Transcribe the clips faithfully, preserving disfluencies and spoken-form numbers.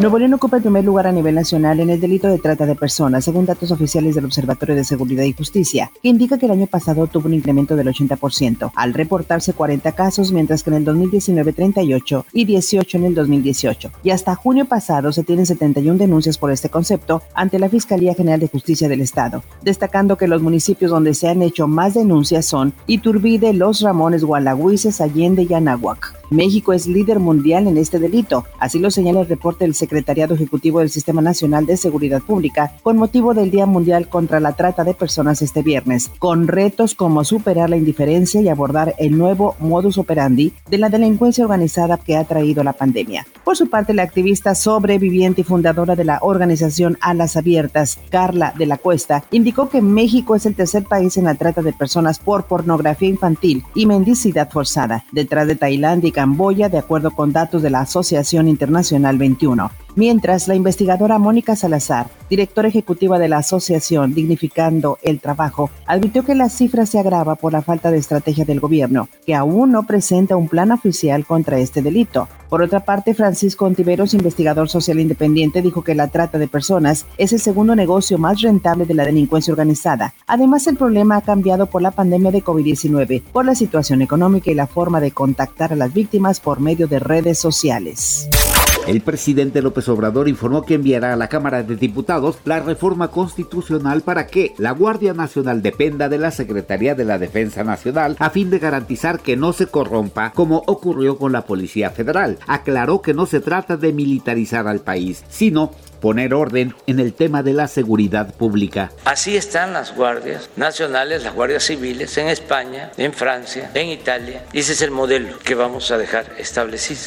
Nuevo León ocupa el primer lugar a nivel nacional en el delito de trata de personas, según datos oficiales del Observatorio de Seguridad y Justicia, que indica que el año pasado tuvo un incremento del ochenta por ciento, al reportarse cuarenta casos, mientras que en el dos mil diecinueve treinta y ocho y dieciocho en el dos mil dieciocho. Y hasta junio pasado se tienen setenta y una denuncias por este concepto ante la Fiscalía General de Justicia del Estado, destacando que los municipios donde se han hecho más denuncias son Iturbide, Los Ramones, Gualahuises, Allende y Anáhuac. México es líder mundial en este delito, así lo señala el reporte del Secretariado Ejecutivo del Sistema Nacional de Seguridad Pública con motivo del Día Mundial contra la Trata de Personas este viernes, con retos como superar la indiferencia y abordar el nuevo modus operandi de la delincuencia organizada que ha traído la pandemia. Por su parte, la activista sobreviviente y fundadora de la organización A las Abiertas, Carla de la Cuesta, indicó que México es el tercer país en la trata de personas por pornografía infantil y mendicidad forzada, detrás de Tailandia y Camboya, de acuerdo con datos de la Asociación Internacional veintiuno. Mientras, la investigadora Mónica Salazar, directora ejecutiva de la Asociación Dignificando el Trabajo, advirtió que la cifra se agrava por la falta de estrategia del gobierno, que aún no presenta un plan oficial contra este delito. Por otra parte, Francisco Ontiveros, investigador social independiente, dijo que la trata de personas es el segundo negocio más rentable de la delincuencia organizada. Además, el problema ha cambiado por la pandemia de COVID diecinueve, por la situación económica y la forma de contactar a las víctimas por medio de redes sociales. El presidente López Obrador informó que enviará a la Cámara de Diputados la reforma constitucional para que la Guardia Nacional dependa de la Secretaría de la Defensa Nacional a fin de garantizar que no se corrompa como ocurrió con la Policía Federal. Aclaró que no se trata de militarizar al país, sino poner orden en el tema de la seguridad pública. Así están las guardias nacionales, las guardias civiles en España, en Francia, en Italia. Ese es el modelo que vamos a dejar establecido.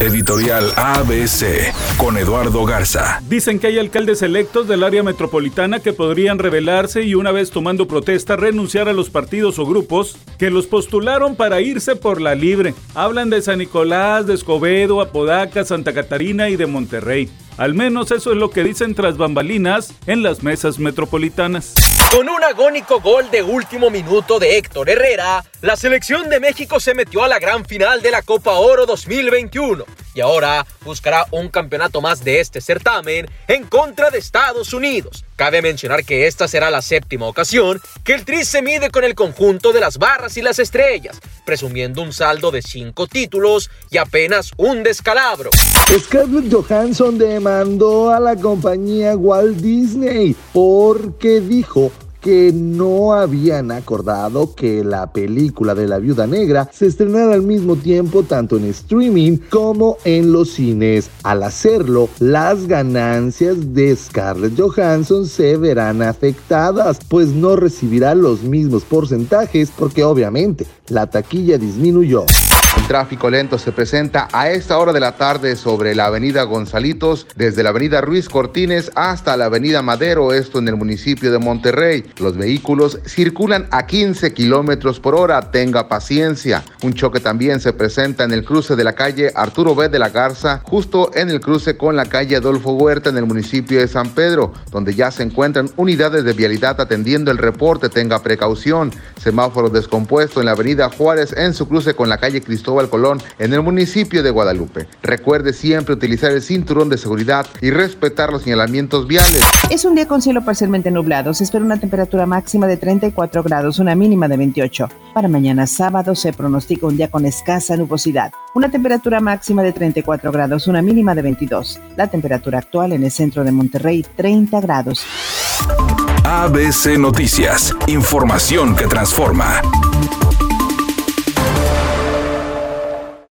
Editorial A B C con Eduardo Garza. Dicen que hay alcaldes electos del área metropolitana que podrían rebelarse y, una vez tomando protesta, renunciar a los partidos o grupos que los postularon para irse por la libre. Hablan de San Nicolás, de Escobedo, Apodaca, Santa Catarina y de Monterrey. Al menos eso es lo que dicen tras bambalinas en las mesas metropolitanas. Con un agónico gol de último minuto de Héctor Herrera, la selección de México se metió a la gran final de la Copa Oro dos mil veintiuno y ahora buscará un campeonato más de este certamen en contra de Estados Unidos. Cabe mencionar que esta será la séptima ocasión que el Tri se mide con el conjunto de las barras y las estrellas, presumiendo un saldo de cinco títulos y apenas un descalabro. Scarlett Johansson demandó a la compañía Walt Disney porque dijo que no habían acordado que la película de La Viuda Negra se estrenara al mismo tiempo tanto en streaming como en los cines. Al hacerlo, las ganancias de Scarlett Johansson se verán afectadas, pues no recibirá los mismos porcentajes porque obviamente la taquilla disminuyó. El tráfico lento se presenta a esta hora de la tarde sobre la avenida Gonzalitos, desde la avenida Ruiz Cortines hasta la avenida Madero, esto en el municipio de Monterrey. Los vehículos circulan a quince kilómetros por hora, tenga paciencia. Un choque también se presenta en el cruce de la calle Arturo B de la Garza, justo en el cruce con la calle Adolfo Huerta en el municipio de San Pedro, donde ya se encuentran unidades de vialidad atendiendo el reporte, tenga precaución. Semáforo descompuesto en la avenida Juárez en su cruce con la calle Cristóbal Al Colón en el municipio de Guadalupe. Recuerde siempre utilizar el cinturón de seguridad y respetar los señalamientos viales. Es un día con cielo parcialmente nublado. Se espera una temperatura máxima de treinta y cuatro grados, una mínima de veintiocho. Para mañana sábado se pronostica un día con escasa nubosidad. Una temperatura máxima de treinta y cuatro grados, una mínima de veintidós. La temperatura actual en el centro de Monterrey, treinta grados. A B C Noticias. Información que transforma.